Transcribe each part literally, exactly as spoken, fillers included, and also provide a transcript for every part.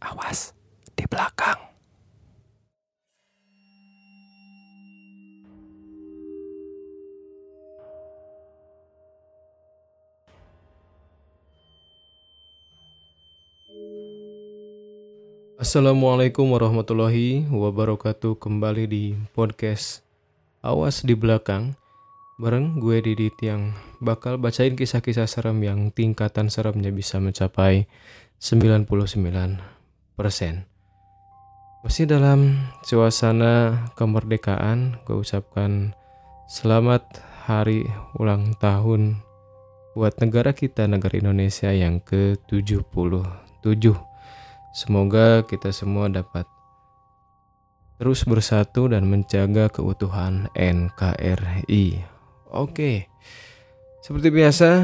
Awas di belakang. Assalamualaikum warahmatullahi wabarakatuh. Kembali di podcast Awas di Belakang bareng gue Didit yang bakal bacain kisah-kisah serem yang tingkatan seremnya bisa mencapai sembilan puluh sembilan persen. Masih dalam suasana kemerdekaan, gue ucapkan selamat hari ulang tahun buat negara kita, negara Indonesia yang ke tujuh puluh tujuh. Semoga kita semua dapat terus bersatu dan menjaga keutuhan N K R I. Oke, seperti biasa,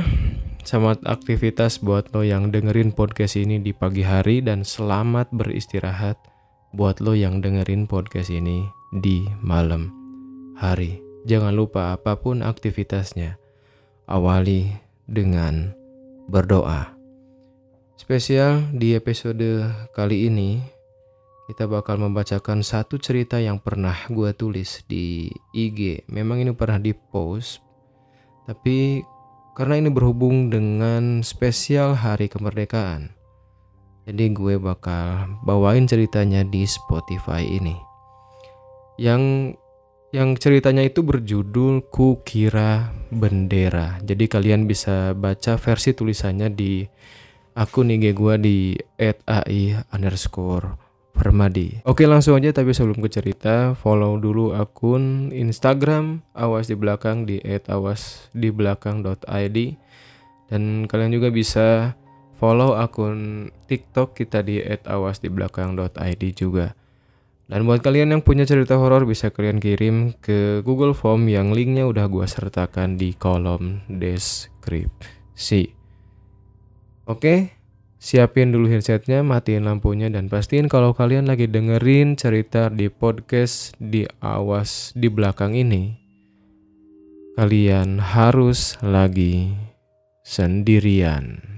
selamat aktivitas buat lo yang dengerin podcast ini di pagi hari, dan selamat beristirahat buat lo yang dengerin podcast ini di malam hari. Jangan lupa apapun aktivitasnya, awali dengan berdoa. Spesial di episode kali ini, kita bakal membacakan satu cerita yang pernah gue tulis di I G. Memang ini pernah di-post, tapi karena ini berhubung dengan spesial hari kemerdekaan, jadi gue bakal bawain ceritanya di Spotify ini. Yang yang ceritanya itu berjudul Kukira Bendera. Jadi kalian bisa baca versi tulisannya di akun I G gue di et a i underscore permadi. Oke, langsung aja, tapi sebelum ke cerita, follow dulu akun Instagram Awas di Belakang di et awas di belakang dot i d. Dan kalian juga bisa follow akun TikTok kita di et awas di belakang dot i d juga. Dan buat kalian yang punya cerita horor, bisa kalian kirim ke Google Form yang linknya udah gue sertakan di kolom deskripsi. Oke, siapin dulu headsetnya, matiin lampunya, dan pastiin kalau kalian lagi dengerin cerita di podcast di Awas di Belakang ini, kalian harus lagi sendirian.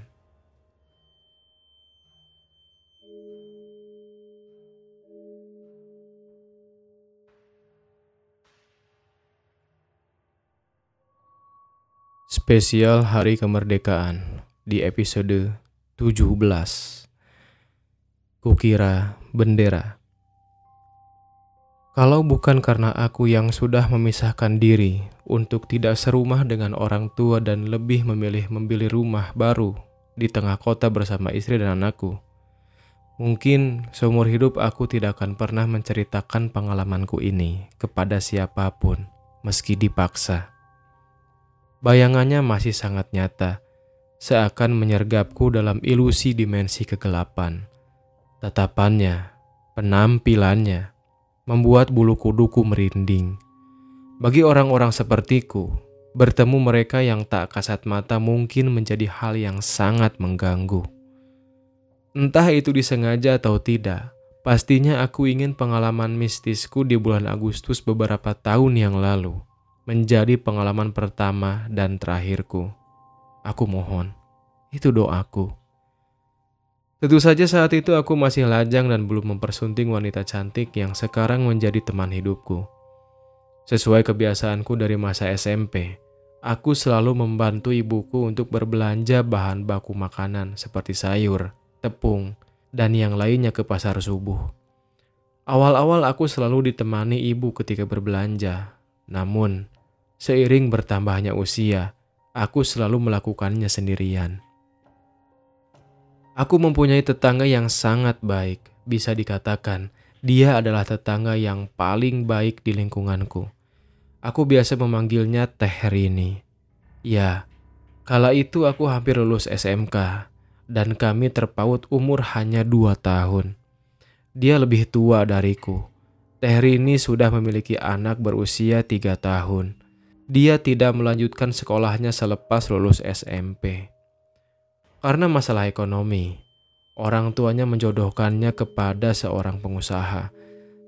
Spesial Hari Kemerdekaan di episode tujuh belas, Kukira Bendera. Kalau bukan karena aku yang sudah memisahkan diri untuk tidak serumah dengan orang tua dan lebih memilih membeli rumah baru di tengah kota bersama istri dan anakku, mungkin seumur hidup aku tidak akan pernah menceritakan pengalamanku ini kepada siapapun, meski dipaksa. Bayangannya masih sangat nyata, seakan menyergapku dalam ilusi dimensi kegelapan. Tatapannya, penampilannya, membuat bulu kuduku merinding. Bagi orang-orang sepertiku, bertemu mereka yang tak kasat mata mungkin menjadi hal yang sangat mengganggu. Entah itu disengaja atau tidak, pastinya aku ingin pengalaman mistisku di bulan Agustus beberapa tahun yang lalu menjadi pengalaman pertama dan terakhirku. Aku mohon, itu doaku. Tentu saja saat itu aku masih lajang dan belum mempersunting wanita cantik yang sekarang menjadi teman hidupku. Sesuai kebiasaanku dari masa S M P, aku selalu membantu ibuku untuk berbelanja bahan baku makanan seperti sayur, tepung, dan yang lainnya ke pasar subuh. Awal-awal aku selalu ditemani ibu ketika berbelanja. Namun, seiring bertambahnya usia, aku selalu melakukannya sendirian. Aku mempunyai tetangga yang sangat baik. Bisa dikatakan, dia adalah tetangga yang paling baik di lingkunganku. Aku biasa memanggilnya Teh Rini. Ya, kala itu aku hampir lulus S M K, dan kami terpaut umur hanya dua tahun. Dia lebih tua dariku. Teh Rini sudah memiliki anak berusia tiga tahun. Dia tidak melanjutkan sekolahnya selepas lulus S M P. Karena masalah ekonomi, orang tuanya menjodohkannya kepada seorang pengusaha.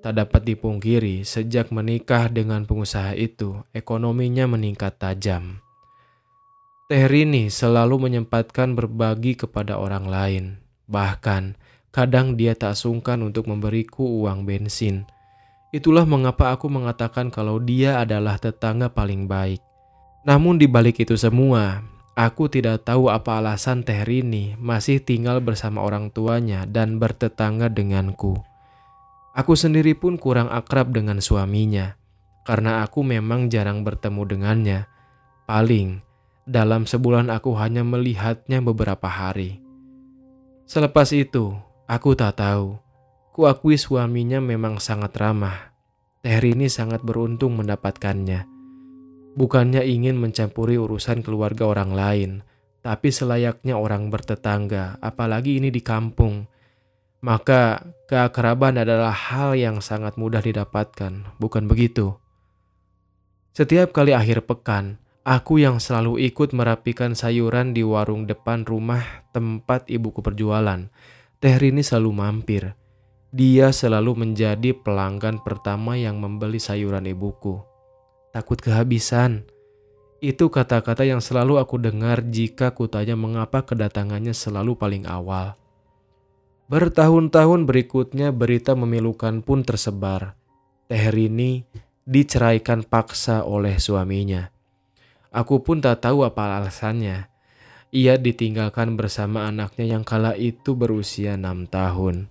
Tak dapat dipungkiri, sejak menikah dengan pengusaha itu, ekonominya meningkat tajam. Teh Rini selalu menyempatkan berbagi kepada orang lain. Bahkan, Kadang dia tak sungkan untuk memberiku uang bensin. Itulah mengapa aku mengatakan kalau dia adalah tetangga paling baik. Namun di balik itu semua, aku tidak tahu apa alasan Teh Rini masih tinggal bersama orang tuanya dan bertetangga denganku. Aku sendiri pun kurang akrab dengan suaminya, karena aku memang jarang bertemu dengannya. Paling, dalam sebulan aku hanya melihatnya beberapa hari. Selepas itu, aku tak tahu. Kuakui suaminya memang sangat ramah. Teh Rini sangat beruntung mendapatkannya. Bukannya ingin mencampuri urusan keluarga orang lain, tapi selayaknya orang bertetangga, apalagi ini di kampung. Maka keakraban adalah hal yang sangat mudah didapatkan, bukan begitu? Setiap kali akhir pekan, aku yang selalu ikut merapikan sayuran di warung depan rumah tempat ibuku berjualan, Teh Rini selalu mampir. Dia selalu menjadi pelanggan pertama yang membeli sayuran ibuku. Takut kehabisan. Itu kata-kata yang selalu aku dengar jika kutanya mengapa kedatangannya selalu paling awal. Bertahun-tahun berikutnya berita memilukan pun tersebar. Teh Rini diceraikan paksa oleh suaminya. Aku pun tak tahu apa alasannya. Ia ditinggalkan bersama anaknya yang kala itu berusia enam tahun.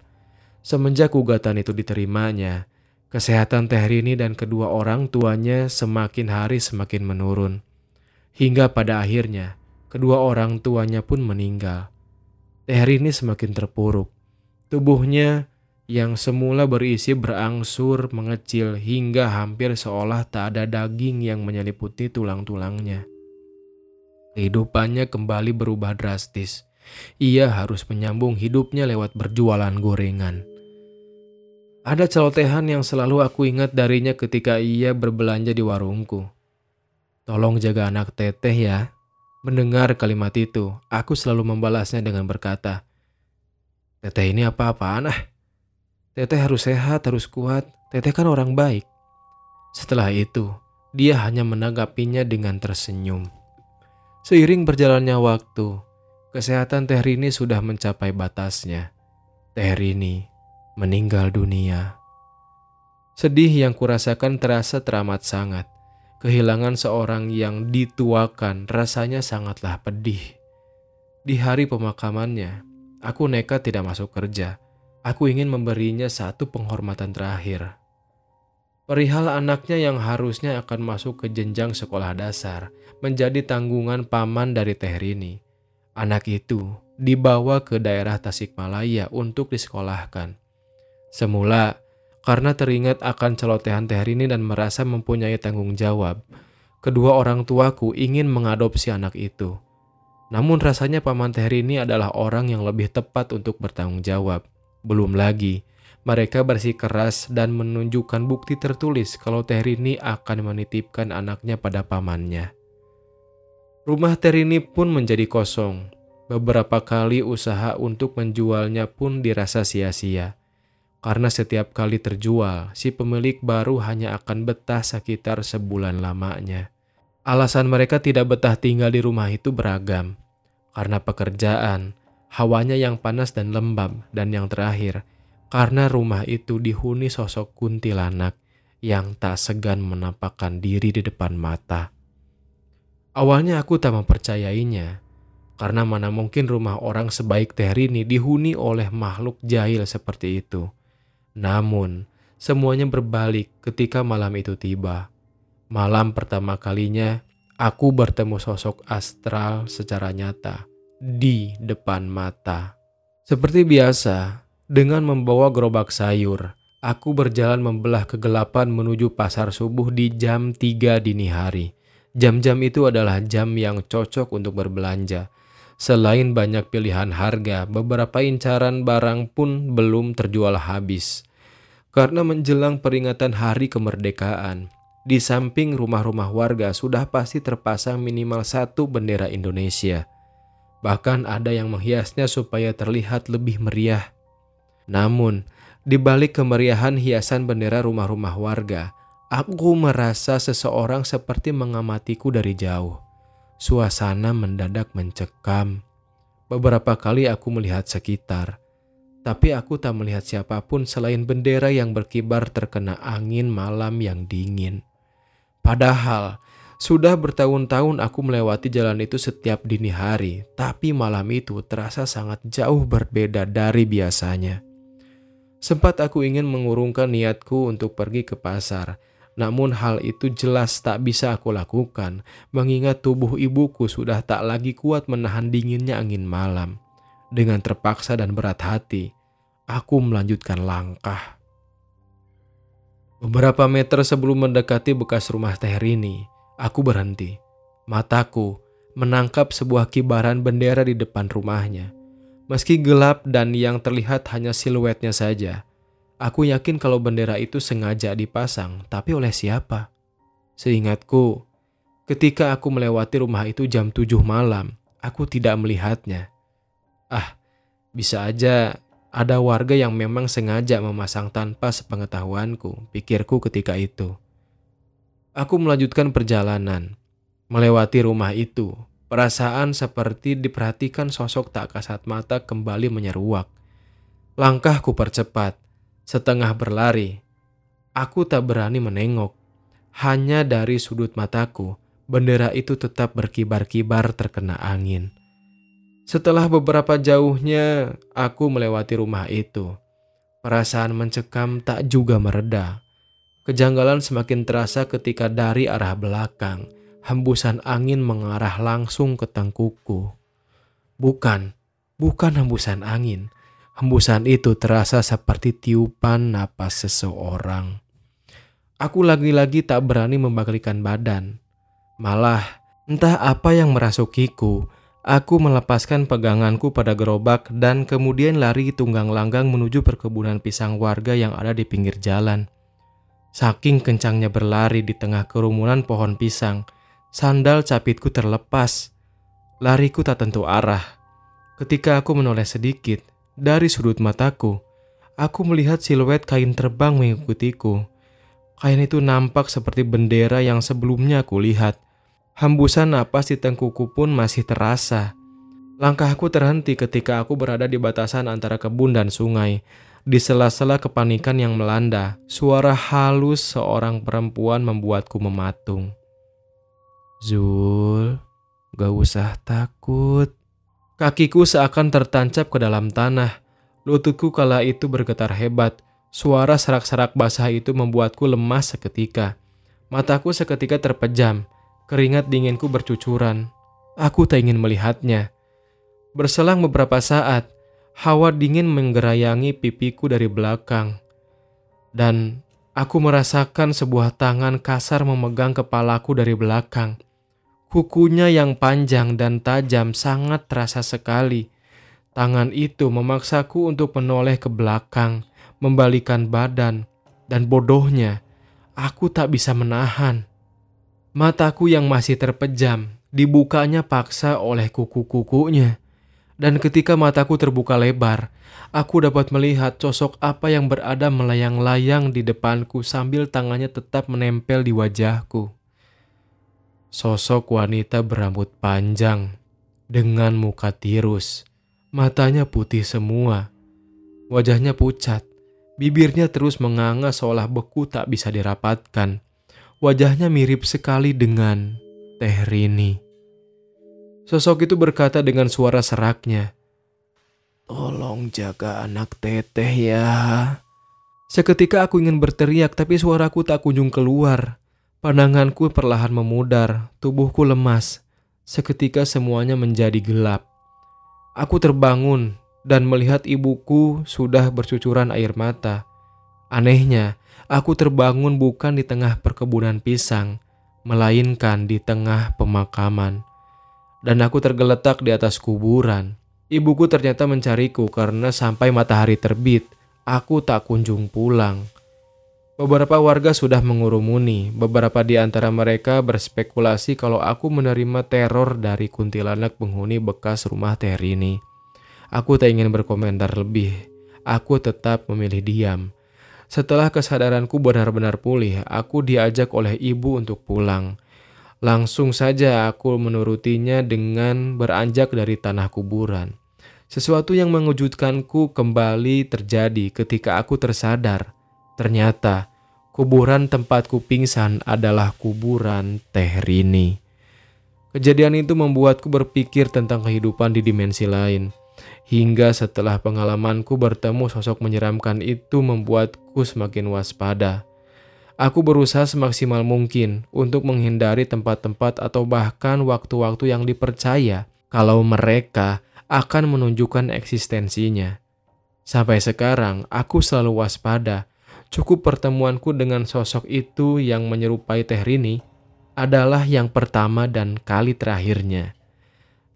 Semenjak gugatan itu diterimanya, kesehatan Teh Rini dan kedua orang tuanya semakin hari semakin menurun. Hingga pada akhirnya, kedua orang tuanya pun meninggal. Teh Rini semakin terpuruk. Tubuhnya yang semula berisi berangsur mengecil hingga hampir seolah tak ada daging yang menyeliputi tulang-tulangnya. Kehidupannya kembali berubah drastis. Ia harus menyambung hidupnya lewat berjualan gorengan. Ada celotehan yang selalu aku ingat darinya ketika ia berbelanja di warungku. "Tolong jaga anak teteh ya." Mendengar kalimat itu, aku selalu membalasnya dengan berkata, "Teteh ini apa-apaan ah? Teteh harus sehat, harus kuat. Teteh kan orang baik." Setelah itu, dia hanya menanggapinya dengan tersenyum. Seiring berjalannya waktu, kesehatan Teh Rini sudah mencapai batasnya. Teh Rini meninggal dunia. Sedih yang kurasakan terasa teramat sangat. Kehilangan seorang yang dituakan rasanya sangatlah pedih. Di hari pemakamannya, aku nekat tidak masuk kerja. Aku ingin memberinya satu penghormatan terakhir. Perihal anaknya yang harusnya akan masuk ke jenjang sekolah dasar menjadi tanggungan paman dari Teh Rini. Anak itu dibawa ke daerah Tasikmalaya untuk disekolahkan. Semula, karena teringat akan celotehan Teh Rini dan merasa mempunyai tanggung jawab, kedua orang tuaku ingin mengadopsi anak itu. Namun rasanya paman Teh Rini adalah orang yang lebih tepat untuk bertanggung jawab. Belum lagi, mereka bersikeras dan menunjukkan bukti tertulis kalau Teh Rini akan menitipkan anaknya pada pamannya. Rumah Teh Rini pun menjadi kosong. Beberapa kali usaha untuk menjualnya pun dirasa sia-sia. Karena setiap kali terjual, si pemilik baru hanya akan betah sekitar sebulan lamanya. Alasan mereka tidak betah tinggal di rumah itu beragam. Karena pekerjaan, hawanya yang panas dan lembab, dan yang terakhir, karena rumah itu dihuni sosok kuntilanak yang tak segan menampakkan diri di depan mata. Awalnya aku tak mempercayainya, karena mana mungkin rumah orang sebaik Teh Rini dihuni oleh makhluk jahil seperti itu. Namun, semuanya berbalik ketika malam itu tiba. Malam pertama kalinya, aku bertemu sosok astral secara nyata, di depan mata. Seperti biasa, dengan membawa gerobak sayur, aku berjalan membelah kegelapan menuju pasar subuh di jam tiga dini hari. Jam-jam itu adalah jam yang cocok untuk berbelanja. Selain banyak pilihan harga, beberapa incaran barang pun belum terjual habis. Karena menjelang peringatan hari kemerdekaan, di samping rumah-rumah warga sudah pasti terpasang minimal satu bendera Indonesia. Bahkan ada yang menghiasnya supaya terlihat lebih meriah. Namun, di balik kemeriahan hiasan bendera rumah-rumah warga, aku merasa seseorang seperti mengamatiku dari jauh. Suasana mendadak mencekam. Beberapa kali aku melihat sekitar. Tapi aku tak melihat siapapun selain bendera yang berkibar terkena angin malam yang dingin. Padahal, sudah bertahun-tahun aku melewati jalan itu setiap dini hari, tapi malam itu terasa sangat jauh berbeda dari biasanya. Sempat aku ingin mengurungkan niatku untuk pergi ke pasar, namun hal itu jelas tak bisa aku lakukan, mengingat tubuh ibuku sudah tak lagi kuat menahan dinginnya angin malam. Dengan terpaksa dan berat hati, aku melanjutkan langkah. Beberapa meter sebelum mendekati bekas rumah Teh Rini, aku berhenti. Mataku menangkap sebuah kibaran bendera di depan rumahnya. Meski gelap dan yang terlihat hanya siluetnya saja, aku yakin kalau bendera itu sengaja dipasang, tapi oleh siapa? Seingatku, ketika aku melewati rumah itu jam tujuh malam, aku tidak melihatnya. Ah, bisa aja ada warga yang memang sengaja memasang tanpa sepengetahuanku, pikirku ketika itu. Aku melanjutkan perjalanan, melewati rumah itu. Perasaan seperti diperhatikan sosok tak kasat mata kembali menyeruak. Langkahku percepat, setengah berlari. Aku tak berani menengok. Hanya dari sudut mataku, bendera itu tetap berkibar-kibar terkena angin. Setelah beberapa jauhnya, aku melewati rumah itu. Perasaan mencekam tak juga mereda. Kejanggalan semakin terasa ketika dari arah belakang, hembusan angin mengarah langsung ke tengkukku. Bukan, bukan hembusan angin. Hembusan itu terasa seperti tiupan napas seseorang. Aku lagi-lagi tak berani membalikkan badan. Malah, entah apa yang merasukiku, aku melepaskan peganganku pada gerobak dan kemudian lari tunggang-langgang menuju perkebunan pisang warga yang ada di pinggir jalan. Saking kencangnya berlari di tengah kerumunan pohon pisang, sandal capitku terlepas. Lariku tak tentu arah. Ketika aku menoleh sedikit, dari sudut mataku, aku melihat siluet kain terbang mengikutiku. Kain itu nampak seperti bendera yang sebelumnya aku lihat. Hembusan napas di tengkukku pun masih terasa. Langkahku terhenti ketika aku berada di batasan antara kebun dan sungai. Di sela-sela kepanikan yang melanda, suara halus seorang perempuan membuatku mematung. "Zul, gak usah takut." Kakiku seakan tertancap ke dalam tanah. Lututku kala itu bergetar hebat. Suara serak-serak basah itu membuatku lemas seketika. Mataku seketika terpejam. Keringat dinginku bercucuran. Aku tak ingin melihatnya. Berselang beberapa saat, hawa dingin menggerayangi pipiku dari belakang. Dan aku merasakan sebuah tangan kasar memegang kepalaku dari belakang. Kukunya yang panjang dan tajam sangat terasa sekali. Tangan itu memaksaku untuk menoleh ke belakang, membalikan badan, dan bodohnya, aku tak bisa menahan. Mataku yang masih terpejam dibukanya paksa oleh kuku-kukunya. Dan ketika mataku terbuka lebar, aku dapat melihat sosok apa yang berada melayang-layang di depanku sambil tangannya tetap menempel di wajahku. Sosok wanita berambut panjang dengan muka tirus. Matanya putih semua. Wajahnya pucat. Bibirnya terus menganga seolah beku tak bisa dirapatkan. Wajahnya mirip sekali dengan Teh Rini. Sosok itu berkata dengan suara seraknya, "Tolong jaga anak teteh ya." Seketika aku ingin berteriak tapi suaraku tak kunjung keluar. Pandanganku perlahan memudar, tubuhku lemas. Seketika semuanya menjadi gelap. Aku terbangun dan melihat ibuku sudah bercucuran air mata. Anehnya, aku terbangun bukan di tengah perkebunan pisang, melainkan di tengah pemakaman. Dan aku tergeletak di atas kuburan. Ibuku ternyata mencariku karena sampai matahari terbit, aku tak kunjung pulang. Beberapa warga sudah mengurumuni, beberapa di antara mereka berspekulasi kalau aku menerima teror dari kuntilanak penghuni bekas rumah Teh Rini. Aku tak ingin berkomentar lebih, aku tetap memilih diam. Setelah kesadaranku benar-benar pulih, aku diajak oleh ibu untuk pulang. Langsung saja aku menurutinya dengan beranjak dari tanah kuburan. Sesuatu yang mengejutkanku kembali terjadi ketika aku tersadar. Ternyata, kuburan tempatku pingsan adalah kuburan Teh Rini. Kejadian itu membuatku berpikir tentang kehidupan di dimensi lain. Hingga setelah pengalamanku bertemu sosok menyeramkan itu membuatku semakin waspada. Aku berusaha semaksimal mungkin untuk menghindari tempat-tempat atau bahkan waktu-waktu yang dipercaya kalau mereka akan menunjukkan eksistensinya. Sampai sekarang, aku selalu waspada. Cukup pertemuanku dengan sosok itu yang menyerupai Teh Rini adalah yang pertama dan kali terakhirnya.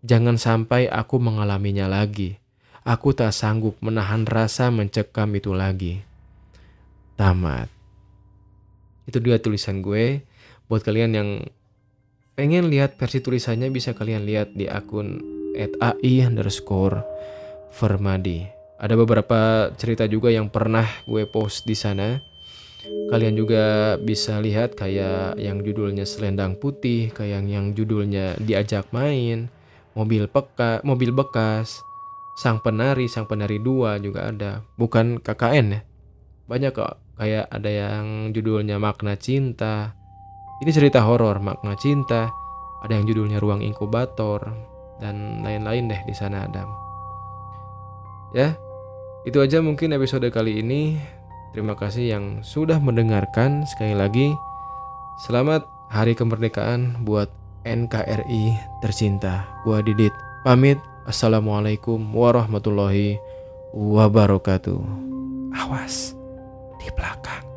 Jangan sampai aku mengalaminya lagi. Aku tak sanggup menahan rasa mencekam itu lagi. Tamat. Itu dia tulisan gue. Buat kalian yang pengen lihat versi tulisannya, bisa kalian lihat di akun et a i underscore Permadi. Ada beberapa cerita juga yang pernah gue post di sana. Kalian juga bisa lihat kayak yang judulnya Selendang Putih, kayak yang judulnya Diajak Main, Mobil Peka, Mobil Bekas, Sang Penari, Sang Penari dua juga ada. Bukan K K N ya. Banyak kok, kayak ada yang judulnya Makna Cinta. Ini cerita horor, Makna Cinta. Ada yang judulnya Ruang Inkubator. Dan lain-lain deh di sana ada. Ya, itu aja mungkin episode kali ini. Terima kasih yang sudah mendengarkan. Sekali lagi, selamat Hari Kemerdekaan buat N K R I tercinta. Gua Didit pamit. Assalamualaikum warahmatullahi wabarakatuh. Awas di belakang.